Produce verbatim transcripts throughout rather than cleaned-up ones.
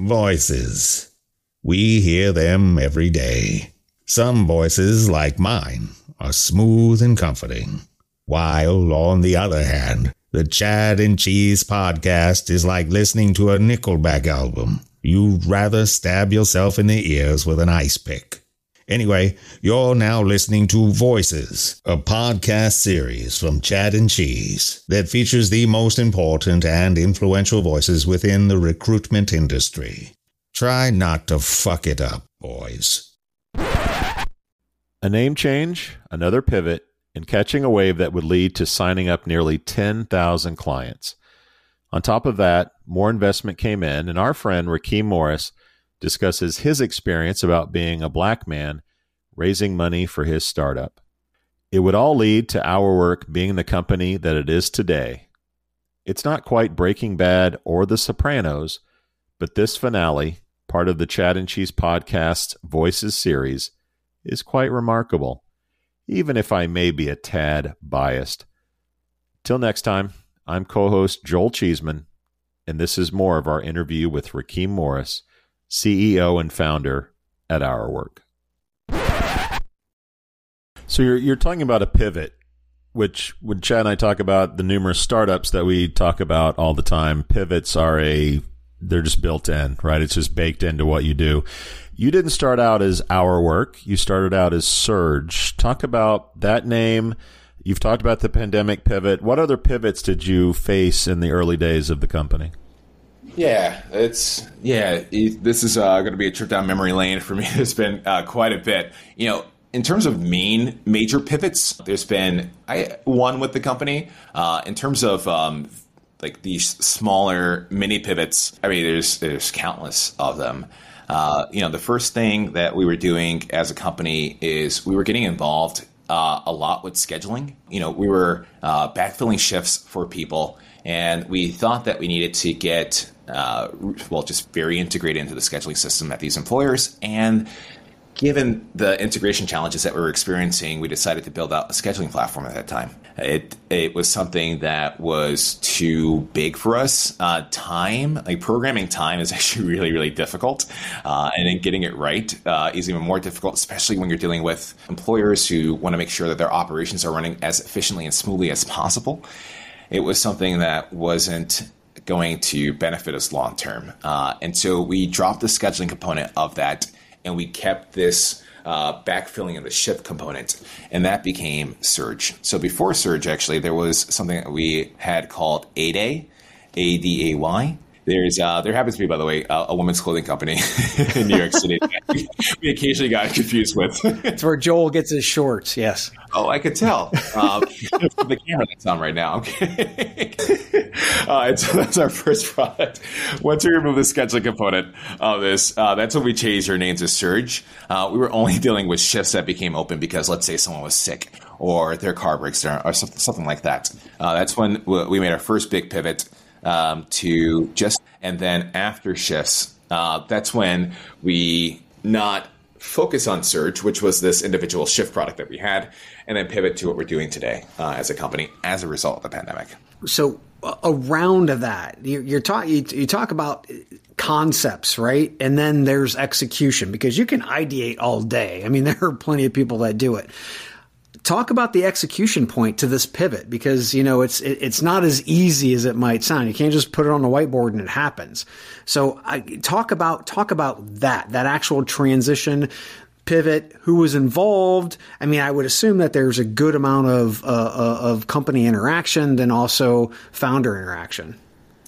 Voices. We hear them every day. Some voices, like mine, are smooth and comforting, while, on the other hand, the Chad and Cheese podcast is like listening to a Nickelback album. You'd rather stab yourself in the ears with an ice pick. Anyway, you're now listening to Voices, a podcast series from Chad and Cheese that features the most important and influential voices within the recruitment industry. Try not to fuck it up, boys. A name change, another pivot, and catching a wave that would lead to signing up nearly ten thousand clients. On top of that, more investment came in, and our friend Rahkeem Morris discusses his experience about being a black man raising money for his startup. It would all lead to HourWork being the company that it is today. It's not quite Breaking Bad or The Sopranos, but this finale, part of the Chad and Cheese Podcast's Voices series, is quite remarkable, even if I may be a tad biased. Till next time, I'm co-host Joel Cheesman, and this is more of our interview with Rahkeem Morris, C E O and founder at HourWork. So you're you're talking about a pivot, which when Chad and I talk about the numerous startups that we talk about all the time, pivots are a they're just built in, right? It's just baked into what you do. You didn't start out as HourWork. You started out as Surge. Talk about that name. You've talked about the pandemic pivot. What other pivots did you face in the early days of the company? Yeah, it's yeah. This is uh, going to be a trip down memory lane for me. There's been uh, quite a bit, you know. In terms of main major pivots, there's been I one with the company. Uh, in terms of um, like these smaller mini pivots, I mean, there's there's countless of them. Uh, you know, the first thing that we were doing as a company is we were getting involved uh, a lot with scheduling. You know, we were uh, backfilling shifts for people. And we thought that we needed to get, uh, well, just very integrated into the scheduling system at these employers. And given the integration challenges that we were experiencing, we decided to build out a scheduling platform at that time. It it was something that was too big for us. Uh, time, like programming time is actually really, really difficult. Uh, and then getting it right uh, is even more difficult, especially when you're dealing with employers who want to make sure that their operations are running as efficiently and smoothly as possible. It was something that wasn't going to benefit us long term. Uh, and so we dropped the scheduling component of that, and we kept this uh, backfilling of the shift component, and that became Surge. So before Surge, actually, there was something that we had called ADAY, A D A Y. There's, uh, there happens to be, by the way, uh, a women's clothing company in New York City that we occasionally got confused with. It's where Joel gets his shorts, yes. Oh, I could tell. Um, the camera that's on right now. Okay. uh, and so that's our first product. Once we remove the scheduling component of this, uh, that's when we changed our names to Surge. Uh, we were only dealing with shifts that became open because, let's say, someone was sick or their car breaks down or something like that. Uh, that's when we made our first big pivot. Um, to just, and then after shifts, uh, that's when we not focus on Surge, which was this individual shift product that we had, and then pivot to what we're doing today uh, as a company as a result of the pandemic. So uh, around that, you, you're talk, you, you talk about concepts, right? And then there's execution, because you can ideate all day. I mean, there are plenty of people that do it. Talk about the execution point to this pivot, because, you know, it's, it, it's not as easy as it might sound. You can't just put it on a whiteboard and it happens. So I talk about, talk about that, that actual transition pivot, who was involved. I mean, I would assume that there's a good amount of, uh, of company interaction, then also founder interaction.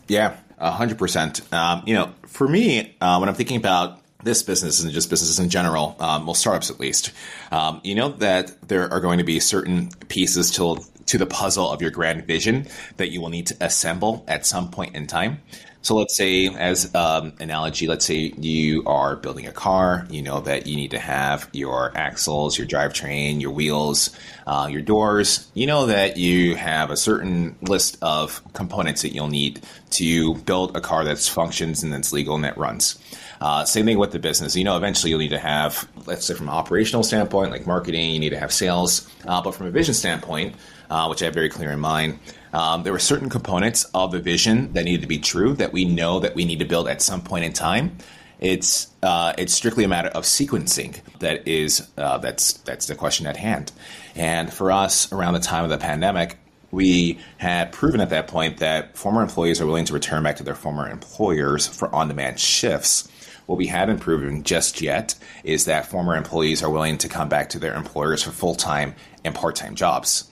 Yeah, a hundred percent. Um, you know, for me, uh, when I'm thinking about this business and just businesses in general, um, well, startups at least, um, you know that there are going to be certain pieces to, to the puzzle of your grand vision that you will need to assemble at some point in time. So let's say, as um, analogy, let's say you are building a car. You know that you need to have your axles, your drivetrain, your wheels, uh, your doors. You know that you have a certain list of components that you'll need to build a car that functions and that's legal and that runs. Uh, same thing with the business. You know, eventually you'll need to have, let's say from an operational standpoint, like marketing, you need to have sales. Uh, but from a vision standpoint, uh, which I have very clear in mind. Um, there were certain components of the vision that needed to be true that we know that we need to build at some point in time. It's uh, it's strictly a matter of sequencing. That is uh, that's that's the question at hand. And for us, around the time of the pandemic, we had proven at that point that former employees are willing to return back to their former employers for on-demand shifts. What we hadn't proven just yet is that former employees are willing to come back to their employers for full-time and part-time jobs.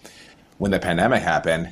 When the pandemic happened,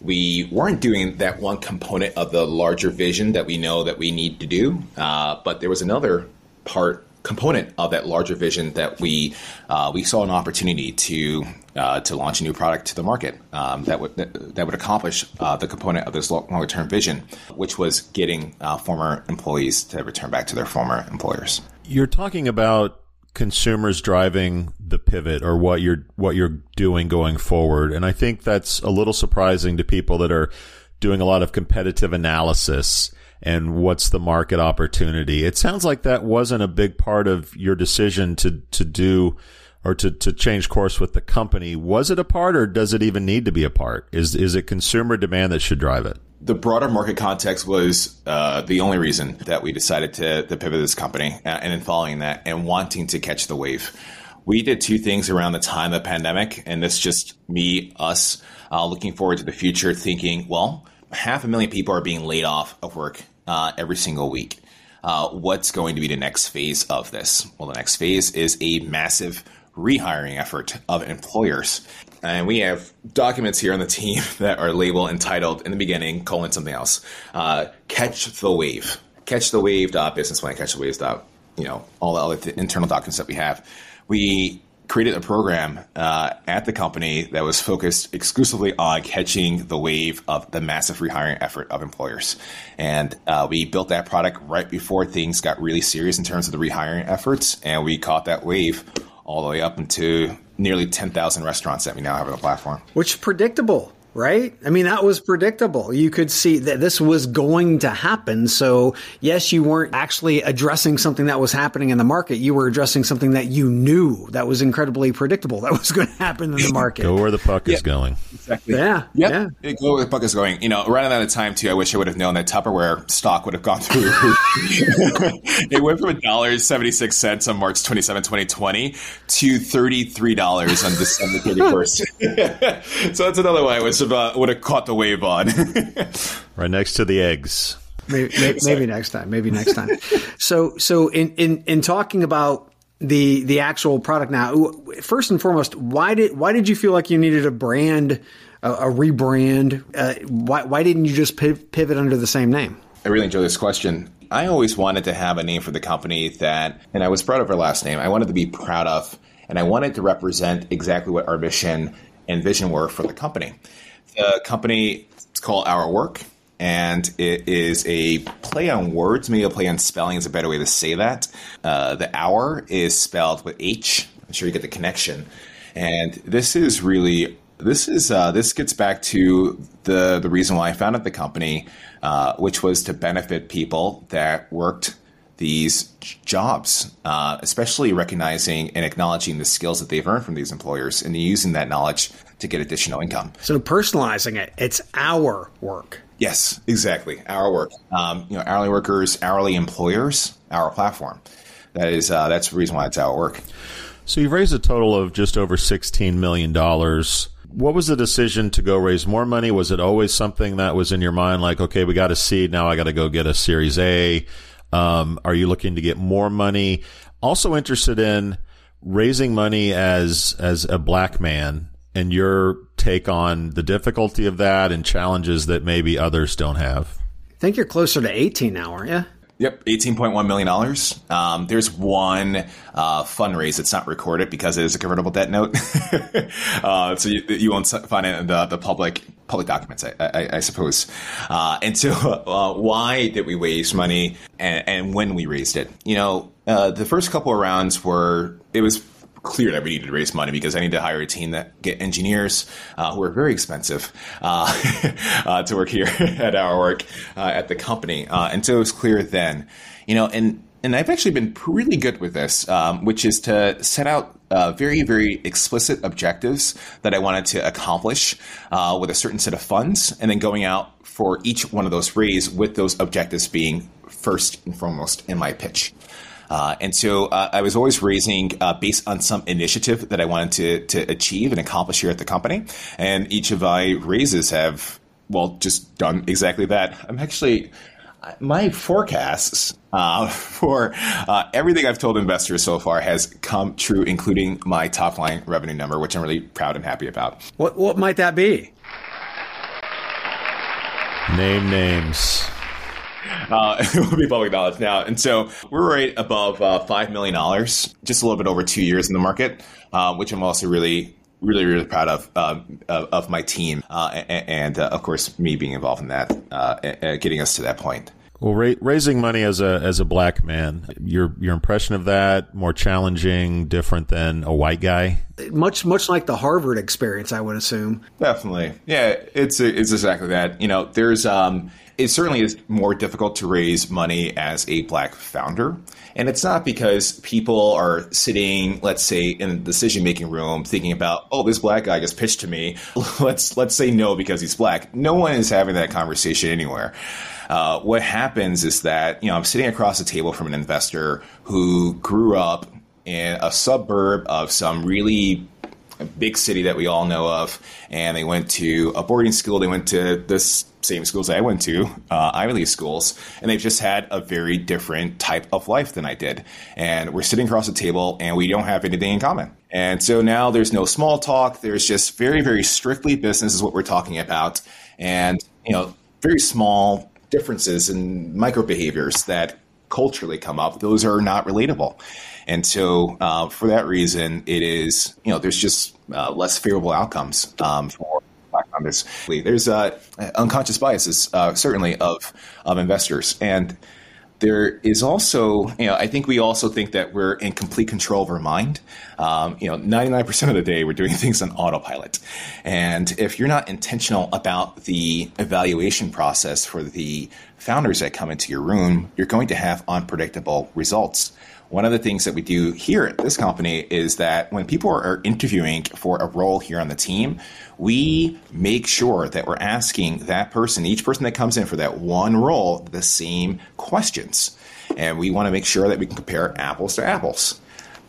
we weren't doing that one component of the larger vision that we know that we need to do, uh, but there was another part component of that larger vision that we uh, we saw an opportunity to uh, to launch a new product to the market um, that would that would accomplish uh, the component of this longer term vision, which was getting uh, former employees to return back to their former employers. You're talking about consumers driving the pivot, or what you're what you're doing going forward, and I think that's a little surprising to people that are doing a lot of competitive analysis and what's the market opportunity. It sounds like that wasn't a big part of your decision to to do or to to change course with the company. Was it a part, or does it even need to be a part? Is is it consumer demand that should drive it? The broader market context was uh, the only reason that we decided to, to pivot this company, and in following that and wanting to catch the wave. We did two things around the time of the pandemic, and this just me, us, uh, looking forward to the future, thinking, well, half a million people are being laid off of work uh, every single week. Uh, what's going to be the next phase of this? Well, the next phase is a massive rehiring effort of employers. And we have documents here on the team that are labeled entitled in the beginning, colon, something else. Uh, catch the wave. Catch the wave. Dot, business plan. Catch the waves. Dot, you know, all the other th- internal documents that we have. We created a program uh, at the company that was focused exclusively on catching the wave of the massive rehiring effort of employers. And uh, we built that product right before things got really serious in terms of the rehiring efforts. And we caught that wave all the way up into nearly ten thousand restaurants that we now have on the platform. Which is predictable, right? I mean, that was predictable. You could see that this was going to happen. So yes, you weren't actually addressing something that was happening in the market. You were addressing something that you knew that was incredibly predictable that was going to happen in the market. Go where the puck yeah. is going. Exactly. Yeah. Yep. Yeah. It, go where the puck is going. You know, right around that time too, I wish I would have known that Tupperware stock would have gone through. It went from one dollar and seventy-six cents on March twenty-seventh, twenty twenty to thirty-three dollars on December thirty-first. So that's another one I was Uh, would have caught the wave on. Right next to the eggs. Maybe, maybe, maybe next time. Maybe next time. So, so in, in, in talking about the the actual product now, first and foremost, why did why did you feel like you needed a brand, a, a rebrand? Uh, why why didn't you just pivot under the same name? I really enjoy this question. I always wanted to have a name for the company that, and I was proud of our last name. I wanted to be proud of, and I wanted to represent exactly what our mission and vision were for the company. The company is called HourWork, and it is a play on words. Maybe a play on spelling is a better way to say that. Uh, the hour is spelled with H. I'm sure you get the connection. And this is really this is uh, this gets back to the the reason why I founded the company, uh, which was to benefit people that worked these jobs, uh, especially recognizing and acknowledging the skills that they've earned from these employers and using that knowledge to get additional income. So personalizing it, it's our work. Yes, exactly. Our work. Um, you know, hourly workers, hourly employers, our platform. That is, uh, that's the reason why it's our work. So you've raised a total of just over sixteen million dollars. What was the decision to go raise more money? Was it always something that was in your mind, like, okay, we got a seed, now I got to go get a Series A? Um, are you looking to get more money? Also interested in raising money as as a black man and your take on the difficulty of that and challenges that maybe others don't have. I think you're closer to eighteen now, aren't you? Yep, eighteen point one million dollars. Um, there's one uh, fundraise that's not recorded because it is a convertible debt note. uh, so you, you won't find it in the, the public public documents, I, I, I suppose. Uh, and so uh, why did we raise money and, and when we raised it? You know, uh, the first couple of rounds were, it was clear that we needed to raise money because I need to hire a team that get engineers uh, who are very expensive uh, uh, to work here at our work uh, at the company. Uh, and so it was clear then, you know, and, and I've actually been really good with this, um, which is to set out uh, very, very explicit objectives that I wanted to accomplish uh, with a certain set of funds, and then going out for each one of those raises with those objectives being first and foremost in my pitch. Uh, and so uh, I was always raising uh, based on some initiative that I wanted to, to achieve and accomplish here at the company. And each of my raises have, well, just done exactly that. I'm actually, my forecasts uh, for uh, everything I've told investors so far has come true, including my top line revenue number, which I'm really proud and happy about. What, what might that be? Name names. Uh, it will be public knowledge now. And so we're right above uh, five million dollars, just a little bit over two years in the market, uh, which I'm also really, really, really proud of, uh, of, of my team. Uh, and, and uh, of course, me being involved in that, uh, uh, getting us to that point. Well, ra- raising money as a as a black man, your your impression of that, more challenging, different than a white guy? Much much like the Harvard experience, I would assume. Definitely. Yeah, it's it's exactly that. You know, there's um, it certainly is more difficult to raise money as a black founder. And it's not because people are sitting, let's say, in a decision-making room thinking about, oh, this black guy just pitched to me. Let's let's say no because he's black. No one is having that conversation anywhere. Uh, what happens is that, you know, I'm sitting across the table from an investor who grew up in a suburb of some really big city that we all know of. And they went to a boarding school. They went to this same schools I went to, uh, Ivy League schools, and they've just had a very different type of life than I did. And we're sitting across the table and we don't have anything in common. And so now there's no small talk. There's just very, very strictly business is what we're talking about. And, you know, very small differences in micro behaviors that culturally come up. Those are not relatable. And so uh, for that reason, it is, you know, there's just uh, less favorable outcomes um, for black founders. There's uh, unconscious biases, uh, certainly, of, of investors. And there is also, you know, I think we also think that we're in complete control of our mind. Um, you know, ninety-nine percent of the day, we're doing things on autopilot. And if you're not intentional about the evaluation process for the founders that come into your room, you're going to have unpredictable results. One of the things that we do here at this company is that when people are interviewing for a role here on the team, we make sure that we're asking that person, each person that comes in for that one role, the same questions. And we want to make sure that we can compare apples to apples.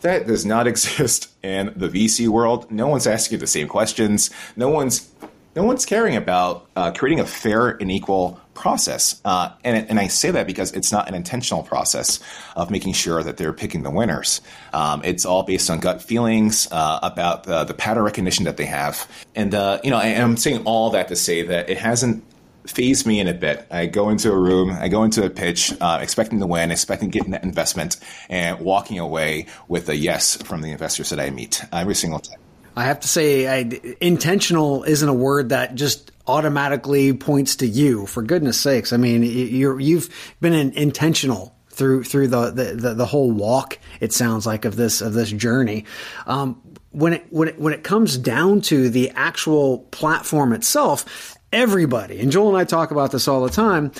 That does not exist in the V C world. No one's asking the same questions. No one's no one's caring about uh, creating a fair and equal process. Uh, and, and I say that because it's not an intentional process of making sure that they're picking the winners. Um, it's all based on gut feelings uh, about the, the pattern recognition that they have. And, uh, you know, I, and I'm saying all that to say that it hasn't phased me in a bit. I go into a room, I go into a pitch, uh, expecting to win, expecting getting that investment, and walking away with a yes from the investors that I meet every single time. I have to say, I, intentional isn't a word that just automatically points to you. For goodness sakes, I mean, you're, you've been an intentional through through the, the, the whole walk. It sounds like of this of this journey. Um, when it when it when it comes down to the actual platform itself, everybody, and Joel and I talk about this all the time.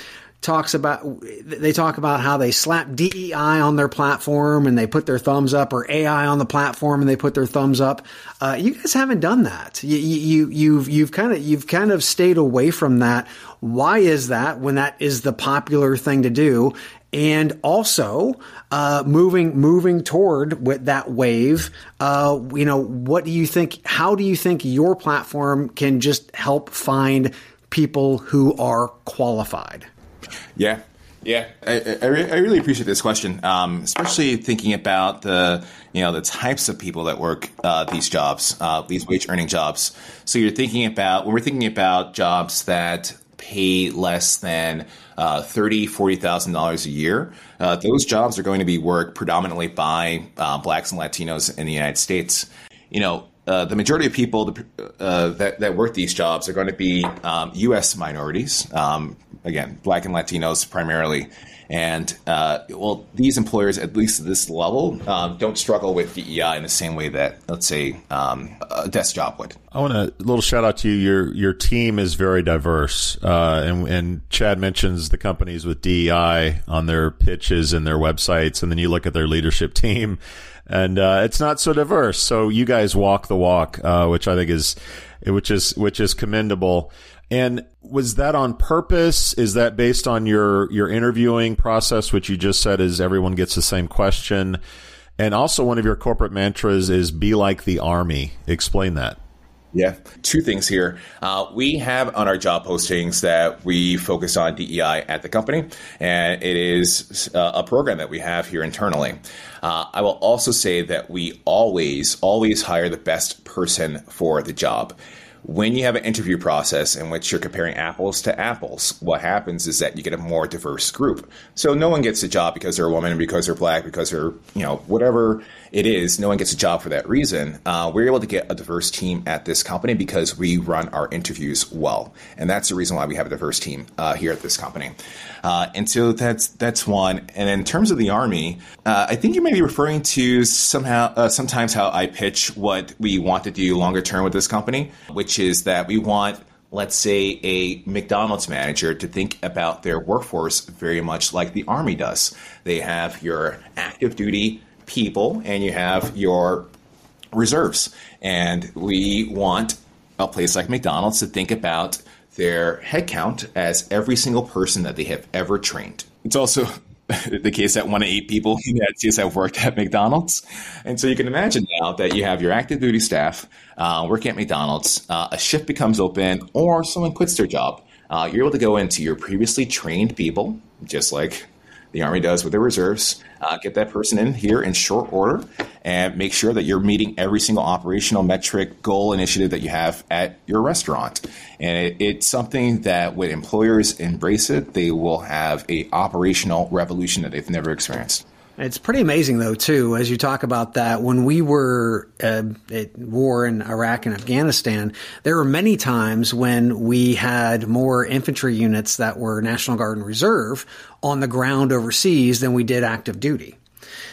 Talks about they talk about how they slap D E I on their platform and they put their thumbs up, or A I on the platform and they put their thumbs up. Uh, you guys haven't done that. You, you you've you've kind of you've kind of stayed away from that. Why is that? When that is the popular thing to do, and also uh, moving moving toward with that wave. Uh, you know, what do you think? How do you think your platform can just help find people who are qualified? Yeah. Yeah. I, I, re- I really appreciate this question, um, especially thinking about the, you know, the types of people that work uh, these jobs, uh, these wage earning jobs. So you're thinking about when we're thinking about jobs that pay less than uh, thirty thousand dollars, forty thousand dollars a year. Uh, those jobs are going to be worked predominantly by uh, blacks and Latinos in the United States. You know, Uh, the majority of people uh, that, that work these jobs are going to be um, U S minorities, um, again, black and Latinos primarily. And, uh, well, these employers, at least at this level, um, don't struggle with D E I in the same way that, let's say, um, a desk job would. I want a little shout out to you. Your your team is very diverse. Uh, and, and Chad mentions the companies with D E I on their pitches and their websites. And then you look at their leadership team and, uh, it's not so diverse. So you guys walk the walk, uh, which I think is, which is, which is commendable. And was that on purpose? Is that based on your, your interviewing process, which you just said is everyone gets the same question? And also one of your corporate mantras is be like the Army. Explain that. Yeah. Two things here. Uh, we have on our job postings that we focus on D E I at the company, and it is uh, a program that we have here internally. Uh, I will also say that we always, always hire the best person for the job. When you have an interview process in which you're comparing apples to apples, what happens is that you get a more diverse group. So no one gets a job because they're a woman, because they're black, because they're, you know, whatever it is. No one gets a job for that reason. Uh, we're able to get a diverse team at this company because we run our interviews well. And that's the reason why we have a diverse team uh, here at this company. Uh, and so that's that's one. And in terms of the Army, uh, I think you may be referring to somehow uh, sometimes how I pitch what we want to do longer term with this company, which is that we want, let's say, a McDonald's manager to think about their workforce very much like the Army does. They have your active duty people and you have your reserves. And we want a place like McDonald's to think about their headcount as every single person that they have ever trained. It's also the case that one in eight people in the United States have worked at McDonald's. And so you can imagine now that you have your active duty staff uh, working at McDonald's, uh, a shift becomes open or someone quits their job. Uh, you're able to go into your previously trained people, just like the Army does with their reserves, uh, get that person in here in short order and make sure that you're meeting every single operational metric goal initiative that you have at your restaurant. And it, it's something that when employers embrace it, they will have a operational revolution that they've never experienced. It's pretty amazing, though, too, as you talk about that. When we were uh, at war in Iraq and Afghanistan, there were many times when we had more infantry units that were National Guard and Reserve on the ground overseas than we did active duty.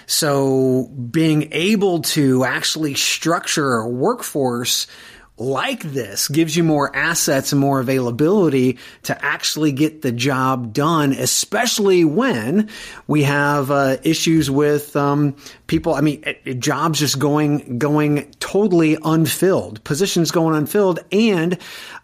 So being able to actually structure a workforce like this gives you more assets and more availability to actually get the job done, especially when we have uh, issues with um, people. I mean, jobs just going going totally unfilled, positions going unfilled, and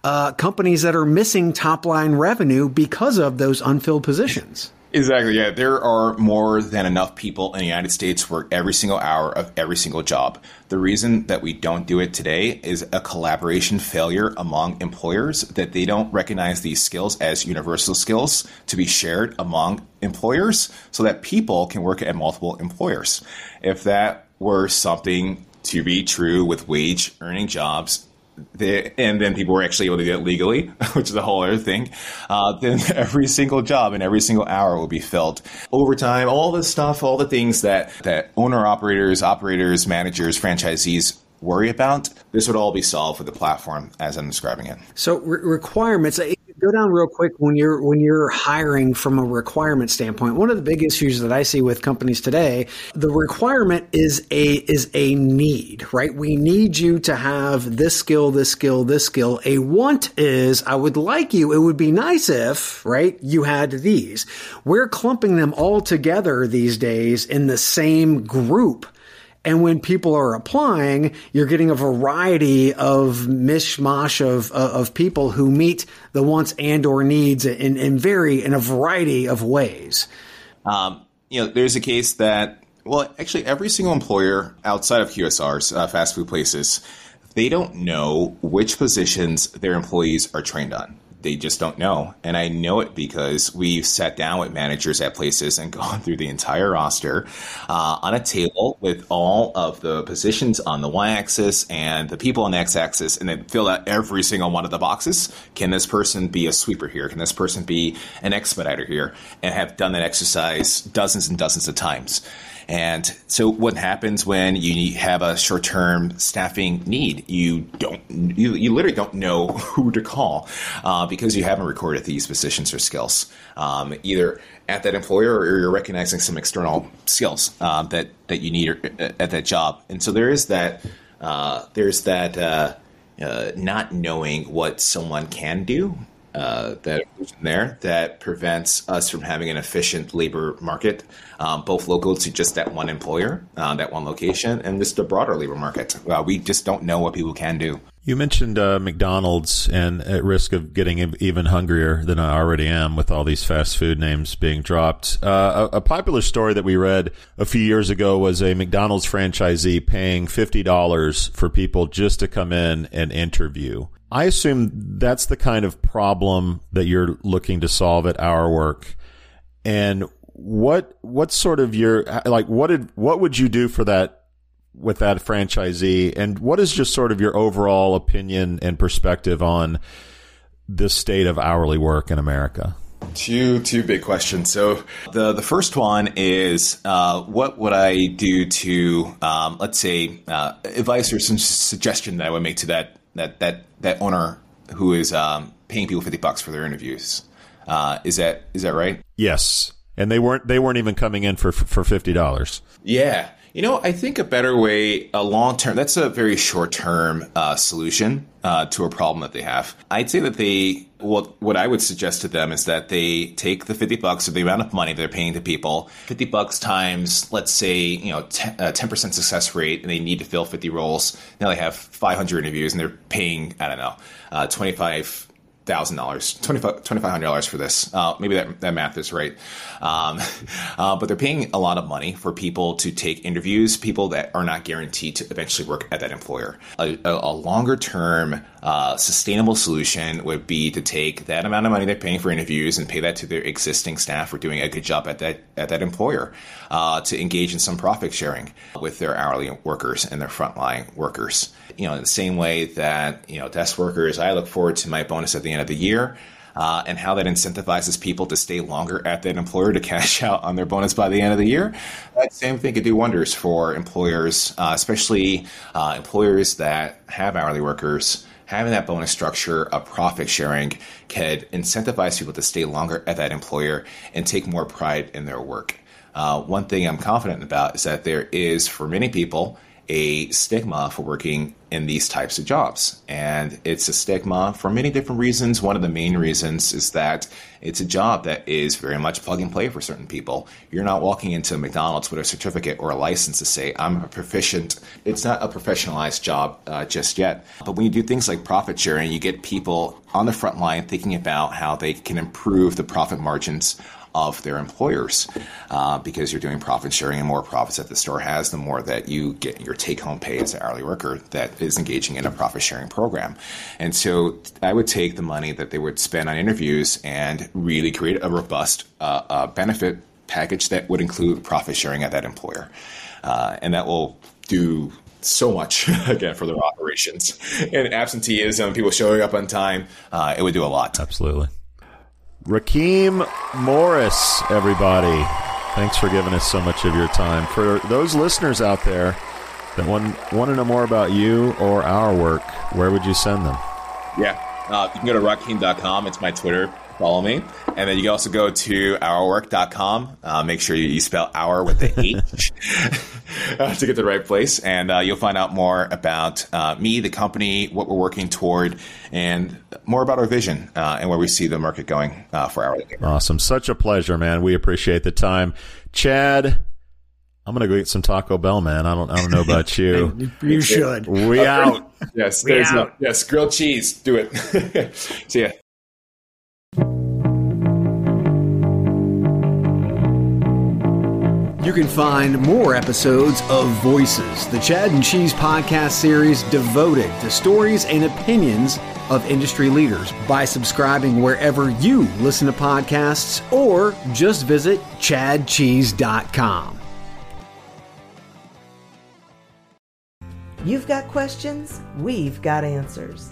uh, companies that are missing top line revenue because of those unfilled positions. Exactly. Yeah. There are more than enough people in the United States for every single hour of every single job. The reason that we don't do it today is a collaboration failure among employers that they don't recognize these skills as universal skills to be shared among employers so that people can work at multiple employers. If that were something to be true with wage earning jobs, They, and then people were actually able to do it legally, which is a whole other thing, uh, then every single job and every single hour will be filled. Overtime, all this stuff, all the things that, that owner-operators, operators, managers, franchisees worry about, this would all be solved with the platform as I'm describing it. So re- requirements... I- Go down real quick when you're when you're hiring from a requirement standpoint. One of the big issues that I see with companies today, the requirement is a is a need, right? We need you to have this skill, this skill, this skill. A want is I would like you. It would be nice if, right, you had these. We're clumping them all together these days in the same group. And when people are applying, you're getting a variety of mishmash of uh, of people who meet the wants and or needs and, and vary in a variety of ways. Um, you know, there's a case that, well, actually, every single employer outside of Q S Rs, uh, fast food places, they don't know which positions their employees are trained on. They just don't know. And I know it because we've sat down with managers at places and gone through the entire roster uh, on a table with all of the positions on the y-axis and the people on the x-axis, and then fill out every single one of the boxes. Can this person be a sweeper here? Can this person be an expediter here? And have done that exercise dozens and dozens of times. And so what happens when you have a short-term staffing need? You don't, you, you literally don't know who to call uh, because you haven't recorded these positions or skills um, either at that employer, or you're recognizing some external skills uh, that, that you need at that job. And so there is that, uh, there's that uh, uh, not knowing what someone can do. Uh, that there that prevents us from having an efficient labor market, um, both local to just that one employer, uh, that one location, and just the broader labor market. Uh, we just don't know what people can do. You mentioned uh, McDonald's, and at risk of getting even hungrier than I already am with all these fast food names being dropped. Uh, a, a popular story that we read a few years ago was a McDonald's franchisee paying fifty dollars for people just to come in and interview. I assume that's the kind of problem that you're looking to solve at HourWork. And what what sort of your like what did what would you do for that with that franchisee? And what is just sort of your overall opinion and perspective on the state of hourly work in America? Two two big questions. So the the first one is uh, what would I do to um, let's say uh, advice or some suggestion that I would make to that. That that that owner who is um, paying people fifty bucks for their interviews, uh, is that is that right? Yes, and they weren't they weren't even coming in for for fifty dollars. Yeah, you know, I think a better way, a long term, that's a very short term uh, solution uh, to a problem that they have. I'd say that they what what I would suggest to them is that they take the fifty bucks or the amount of money they're paying to people, fifty bucks times, let's say, you know, ten percent success rate, and they need to fill fifty roles. Now they have five hundred interviews, and they're paying I don't know uh, twenty five thousand dollars, twenty five twenty five hundred dollars for this. Uh, maybe that that math is right, um, uh, but they're paying a lot of money for people to take interviews. People that are not guaranteed to eventually work at that employer. A, a, a longer term. Uh, sustainable solution would be to take that amount of money they're paying for interviews and pay that to their existing staff for doing a good job at that at that employer, uh, to engage in some profit sharing with their hourly workers and their frontline workers. You know, in the same way that, you know, desk workers, I look forward to my bonus at the end of the year. Uh, and how that incentivizes people to stay longer at that employer to cash out on their bonus by the end of the year. That same thing could do wonders for employers, uh, especially uh, employers that have hourly workers. Having that bonus structure of profit sharing can incentivize people to stay longer at that employer and take more pride in their work. Uh, one thing I'm confident about is that there is, for many people, a stigma for working in these types of jobs. And it's a stigma for many different reasons. One of the main reasons is that it's a job that is very much plug and play for certain people. You're not walking into McDonald's with a certificate or a license to say, I'm a proficient. It's not a professionalized job uh, just yet. But when you do things like profit sharing, you get people on the front line thinking about how they can improve the profit margins of their employers, uh, because you're doing profit sharing, and more profits that the store has, the more that you get your take-home pay as an hourly worker that is engaging in a profit-sharing program. And so I would take the money that they would spend on interviews and really create a robust uh, uh, benefit package that would include profit sharing at that employer. Uh, and that will do so much, again, for their operations. And absenteeism, people showing up on time, uh, it would do a lot. Absolutely. Rahkeem Morris, everybody. Thanks for giving us so much of your time. For those listeners out there that want, want to know more about you or HourWork, where would you send them? Yeah, uh, you can go to Rahkeem dot com. It's my Twitter. Follow me. And then you can also go to HourWork dot com. Uh, make sure you, you spell hour with the H to get to the right place. And uh, you'll find out more about uh, me, the company, what we're working toward, and more about our vision uh, and where we see the market going uh, for hourly labor. Awesome. Such a pleasure, man. We appreciate the time. Chad, I'm going to go eat some Taco Bell, man. I don't I don't know about you. You should. We out. Yes. We there's out. No, yes. Grilled cheese. Do it. See ya. You can find more episodes of Voices, the Chad and Cheese podcast series devoted to stories and opinions of industry leaders, by subscribing wherever you listen to podcasts, or just visit chad cheese dot com. You've got questions, we've got answers.